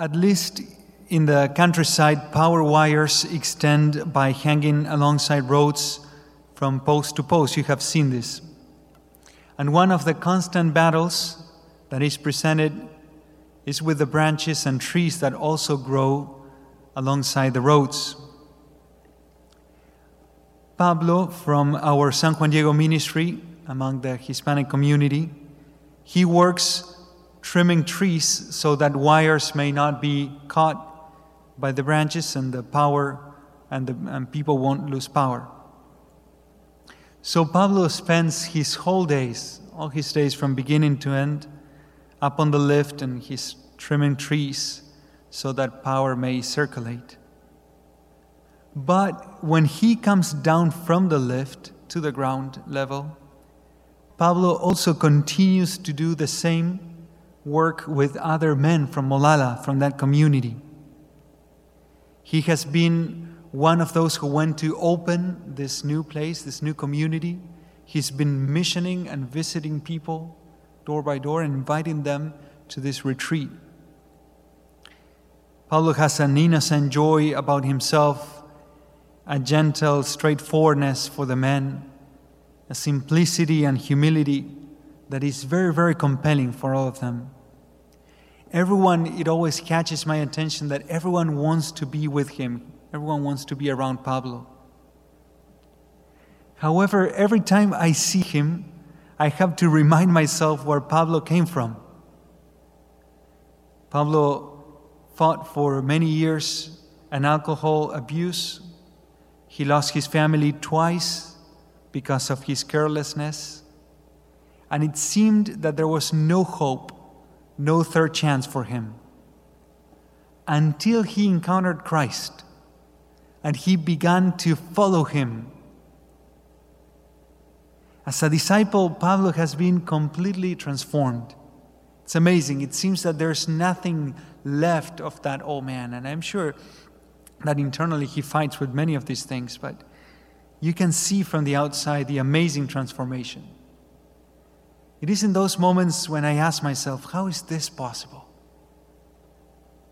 At least in the countryside, power wires extend by hanging alongside roads from post to post. You have seen this. And one of the constant battles that is presented is with the branches and trees that also grow alongside the roads. Pablo, from our San Juan Diego Ministry, among the Hispanic community, he works trimming trees so that wires may not be caught by the branches and the power, and people won't lose power. So Pablo spends his whole days, all his days from beginning to end, up on the lift, and he's trimming trees so that power may circulate. But when he comes down from the lift to the ground level, Pablo also continues to do the same work with other men from Molala, from that community. He has been one of those who went to open this new place, this new community. He's been missioning and visiting people door by door and inviting them to this retreat. Pablo has an innocent joy about himself, a gentle straightforwardness for the man, a simplicity and humility that is very, very compelling for all of them. It always catches my attention that everyone wants to be with him. Everyone wants to be around Pablo. However, every time I see him, I have to remind myself where Pablo came from. Pablo fought for many years an alcohol abuse. He lost his family twice because of his carelessness. And it seemed that there was no hope, no third chance for him, until he encountered Christ and he began to follow him. As a disciple, Pablo has been completely transformed. It's amazing. It seems that there's nothing left of that old man. And I'm sure that internally he fights with many of these things, but you can see from the outside the amazing transformation. It is in those moments when I ask myself, how is this possible?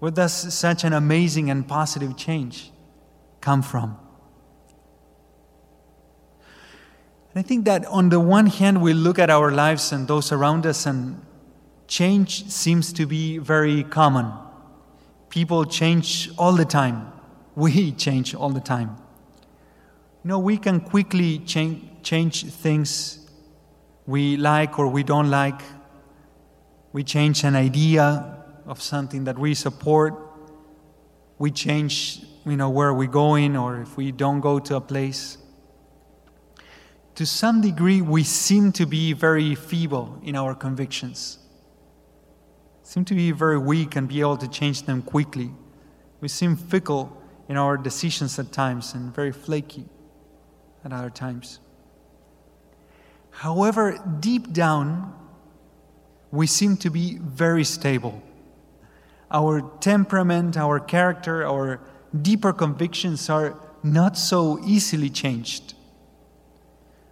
Where does such an amazing and positive change come from? And I think that on the one hand, we look at our lives and those around us, and change seems to be very common. People change all the time. We change all the time. We can quickly change things we like or we don't like. We change an idea of something that we support. We change, where we're going or if we don't go to a place. To some degree, we seem to be very feeble in our convictions. Seem to be very weak and be able to change them quickly. We seem fickle in our decisions at times and very flaky at other times. However, deep down, we seem to be very stable. Our temperament, our character, our deeper convictions are not so easily changed.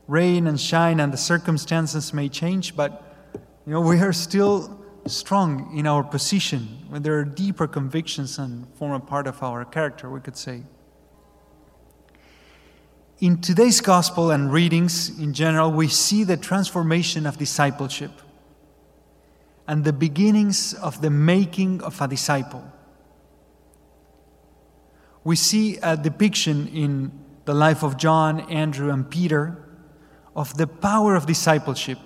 Rain and shine and the circumstances may change, but we are still strong in our position, when there are deeper convictions and form a part of our character, we could say. In today's gospel and readings in general, we see the transformation of discipleship and the beginnings of the making of a disciple. We see a depiction in the life of John, Andrew, and Peter of the power of discipleship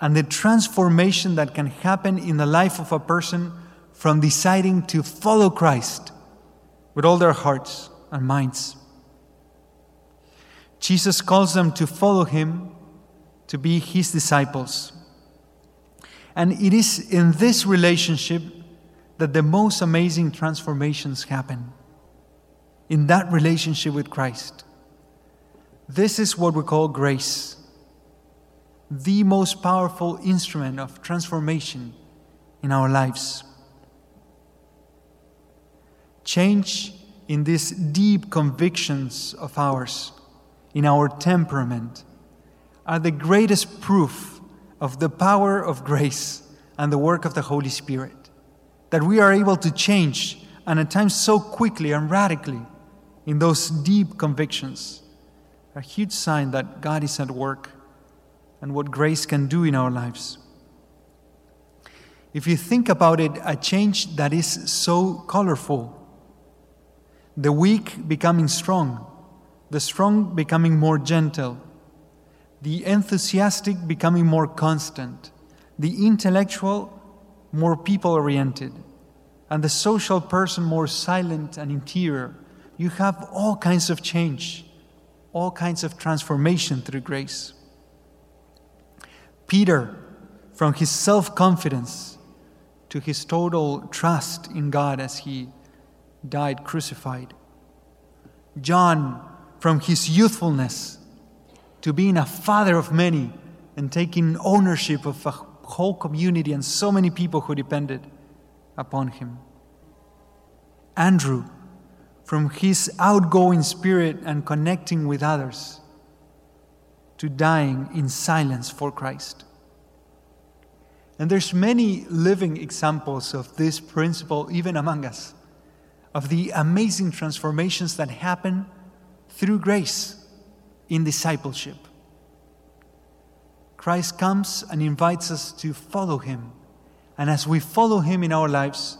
and the transformation that can happen in the life of a person from deciding to follow Christ with all their hearts and minds. Jesus calls them to follow him, to be his disciples. And it is in this relationship that the most amazing transformations happen, in that relationship with Christ. This is what we call grace, the most powerful instrument of transformation in our lives. Change in these deep convictions of ours, in our temperament, are the greatest proof of the power of grace and the work of the Holy Spirit that we are able to change, and at times so quickly and radically, in those deep convictions. A huge sign that God is at work and what grace can do in our lives. If you think about it, a change that is so colorful. The weak becoming strong, the strong becoming more gentle, the enthusiastic becoming more constant, the intellectual more people-oriented, and the social person more silent and interior. You have all kinds of change, all kinds of transformation through grace. Peter, from his self-confidence to his total trust in God as he died crucified. John, from his youthfulness to being a father of many and taking ownership of a whole community and so many people who depended upon him. Andrew, from his outgoing spirit and connecting with others to dying in silence for Christ. And there's many living examples of this principle even among us, of the amazing transformations that happen through grace in discipleship. Christ comes and invites us to follow him. And as we follow him in our lives,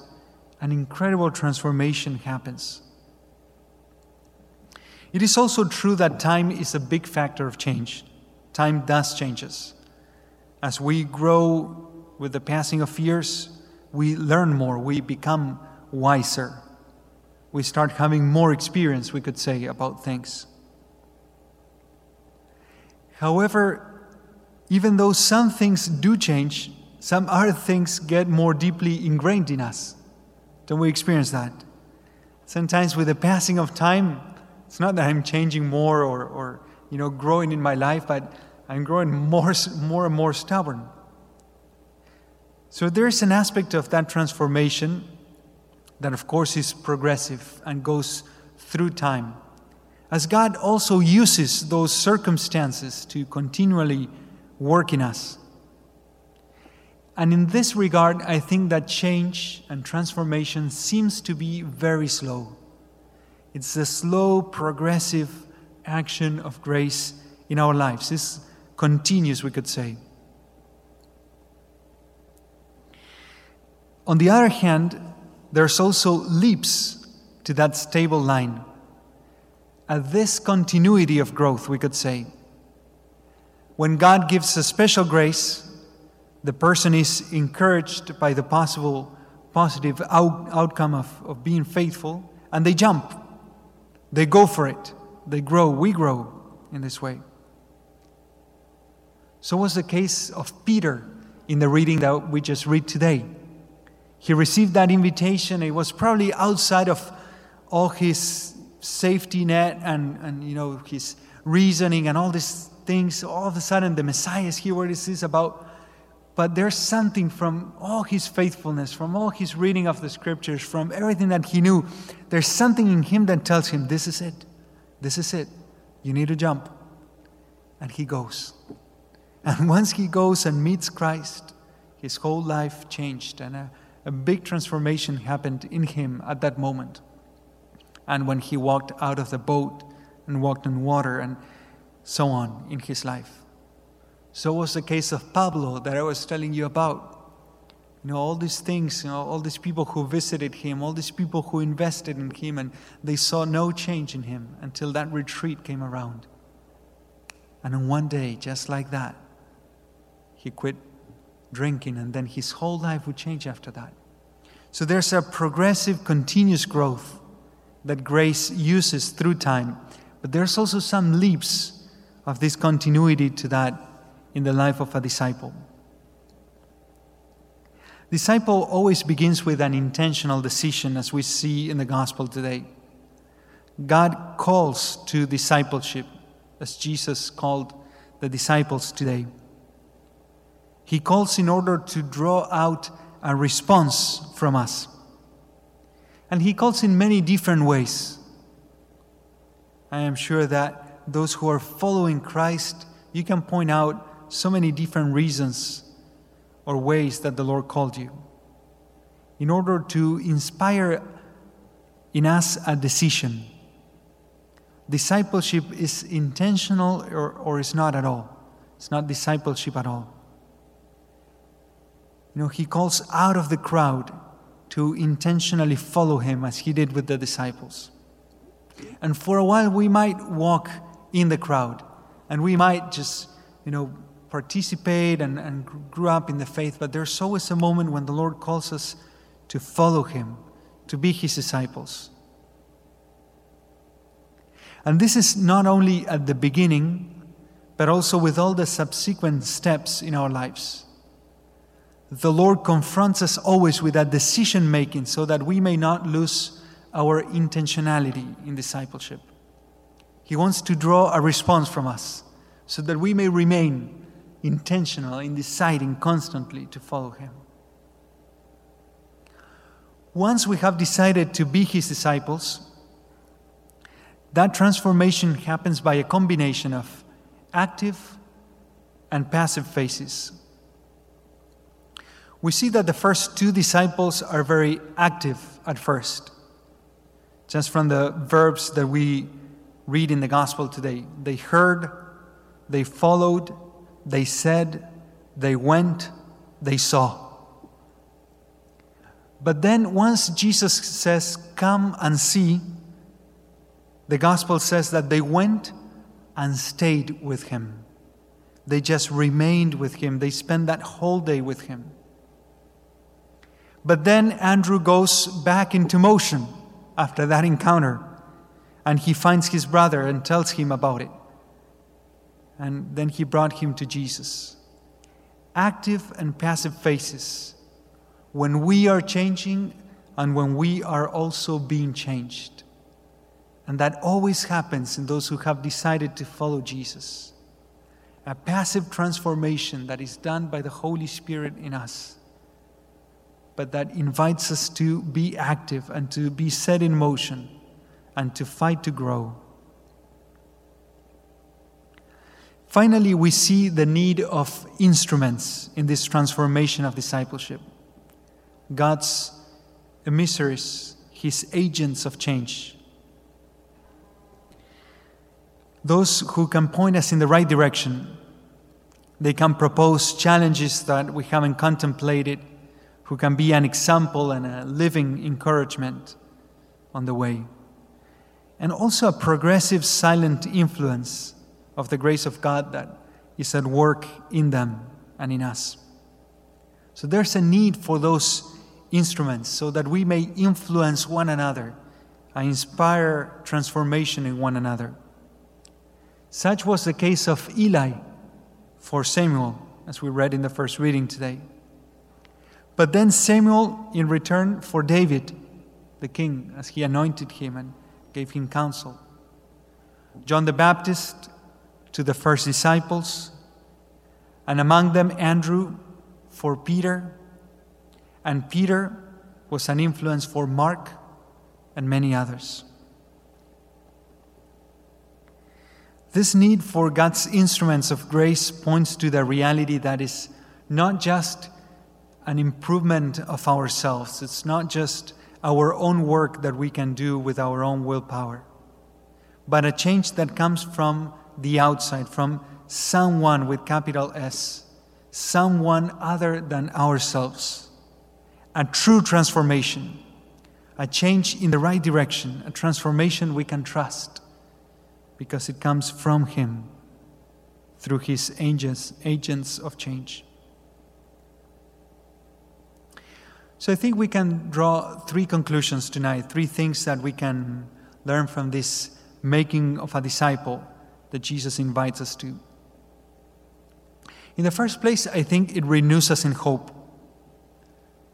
an incredible transformation happens. It is also true that time is a big factor of change. Time does change us. As we grow with the passing of years, we learn more, we become wiser. We start having more experience, we could say, about things. However, even though some things do change, some other things get more deeply ingrained in us. Don't we experience that? Sometimes with the passing of time, it's not that I'm changing more or growing in my life, but I'm growing more and more stubborn. So there's an aspect of that transformation that, of course, is progressive and goes through time, as God also uses those circumstances to continually work in us. And in this regard, I think that change and transformation seems to be very slow. It's a slow, progressive action of grace in our lives. It's continuous, we could say. On the other hand, there's also leaps to that stable line. This continuity of growth, we could say. When God gives a special grace, the person is encouraged by the possible positive outcome of being faithful, and they jump. They go for it. They grow. We grow in this way. So was the case of Peter in the reading that we just read today. He received that invitation. It was probably outside of all his safety net and his reasoning and all these things. All of a sudden, the Messiah is here. What is this about? But there's something from all his faithfulness, from all his reading of the Scriptures, from everything that he knew. There's something in him that tells him, this is it. This is it. You need to jump. And he goes. And once he goes and meets Christ, his whole life changed. And a big transformation happened in him at that moment. And when he walked out of the boat and walked on water and so on in his life. So was the case of Pablo that I was telling you about. All these things, all these people who visited him, all these people who invested in him, and they saw no change in him until that retreat came around. And in one day, just like that, he quit drinking, and then his whole life would change after that. So there's a progressive, continuous growth that grace uses through time. But there's also some leaps of this continuity to that in the life of a disciple. Disciple always begins with an intentional decision, as we see in the gospel today. God calls to discipleship, as Jesus called the disciples today. He calls in order to draw out a response from us. And he calls in many different ways. I am sure that those who are following Christ, you can point out so many different reasons or ways that the Lord called you. in order to inspire in us a decision. Discipleship is intentional or it's not at all. It's not discipleship at all. You know, he calls out of the crowd to intentionally follow him as he did with the disciples. And for a while we might walk in the crowd and we might just, participate and grew up in the faith, but there's always a moment when the Lord calls us to follow him, to be his disciples. And this is not only at the beginning, but also with all the subsequent steps in our lives. The Lord confronts us always with that decision-making so that we may not lose our intentionality in discipleship. He wants to draw a response from us so that we may remain intentional in deciding constantly to follow him. Once we have decided to be his disciples, that transformation happens by a combination of active and passive phases. We see that the first two disciples are very active at first. Just from the verbs that we read in the gospel today. They heard, they followed, they said, they went, they saw. But then once Jesus says, "Come and see," the gospel says that they went and stayed with him. They just remained with him. They spent that whole day with him. But then Andrew goes back into motion after that encounter, and he finds his brother and tells him about it. And then he brought him to Jesus. Active and passive phases, when we are changing and when we are also being changed. And that always happens in those who have decided to follow Jesus. A passive transformation that is done by the Holy Spirit in us, but that invites us to be active and to be set in motion and to fight to grow. Finally, we see the need of instruments in this transformation of discipleship. God's emissaries, his agents of change. Those who can point us in the right direction. They can propose challenges that we haven't contemplated, who can be an example and a living encouragement on the way. And also a progressive silent influence of the grace of God that is at work in them and in us. So there's a need for those instruments so that we may influence one another and inspire transformation in one another. Such was the case of Eli for Samuel, as we read in the first reading today. But then Samuel, in return for David, the king, as he anointed him and gave him counsel. John the Baptist to the first disciples, and among them Andrew for Peter, and Peter was an influence for Mark and many others. This need for God's instruments of grace points to the reality that is not just an improvement of ourselves. It's not just our own work that we can do with our own willpower, but a change that comes from the outside, from someone with capital S, someone other than ourselves. A true transformation, a change in the right direction, a transformation we can trust because it comes from him through his agents of change. So I think we can draw three conclusions tonight, three things that we can learn from this making of a disciple that Jesus invites us to. In the first place, I think it renews us in hope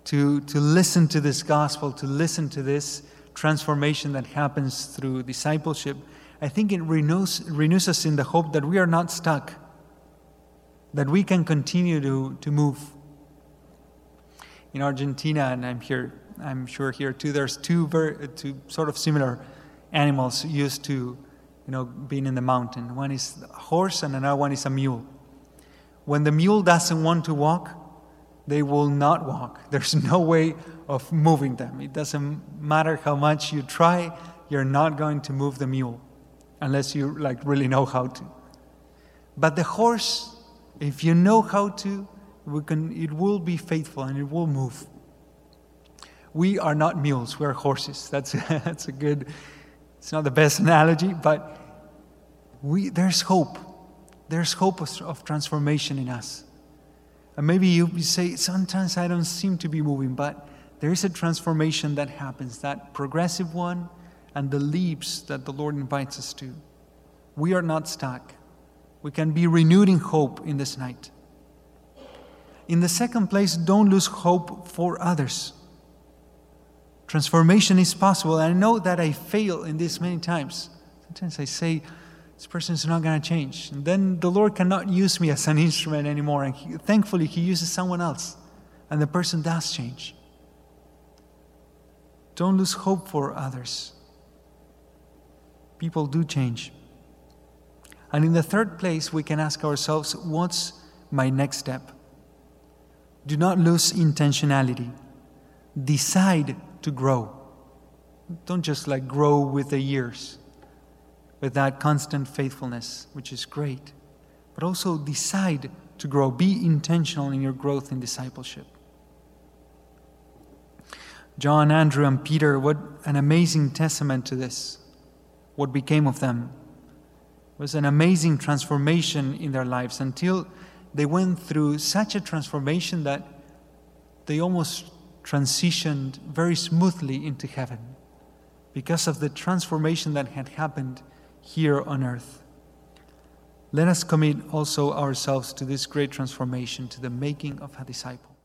to listen to this gospel, to listen to this transformation that happens through discipleship. I think it renews us in the hope that we are not stuck, that we can continue to move. In Argentina, and I'm sure here too, there's two sort of similar animals used to, being in the mountain. One is a horse and another one is a mule. When the mule doesn't want to walk, they will not walk. There's no way of moving them. It doesn't matter how much you try, you're not going to move the mule unless you really know how to. But the horse, if you know how to, it will be faithful and it will move. We are not mules, we are horses. That's a good, it's not the best analogy, but there's hope. There's hope of transformation in us. And maybe you say, sometimes I don't seem to be moving, but there is a transformation that happens, that progressive one, and the leaps that the Lord invites us to. We are not stuck. We can be renewed in hope in this night. In the second place, don't lose hope for others. Transformation is possible. I know that I fail in this many times. Sometimes I say, this person is not going to change. And then the Lord cannot use me as an instrument anymore. And thankfully, He uses someone else. And the person does change. Don't lose hope for others. People do change. And in the third place, we can ask ourselves, what's my next step? Do not lose intentionality. Decide to grow. Don't just grow with the years, with that constant faithfulness, which is great. But also decide to grow. Be intentional in your growth in discipleship. John, Andrew, and Peter, what an amazing testament to this. What became of them was an amazing transformation in their lives until they went through such a transformation that they almost transitioned very smoothly into heaven because of the transformation that had happened here on earth. Let us commit also ourselves to this great transformation, to the making of a disciple.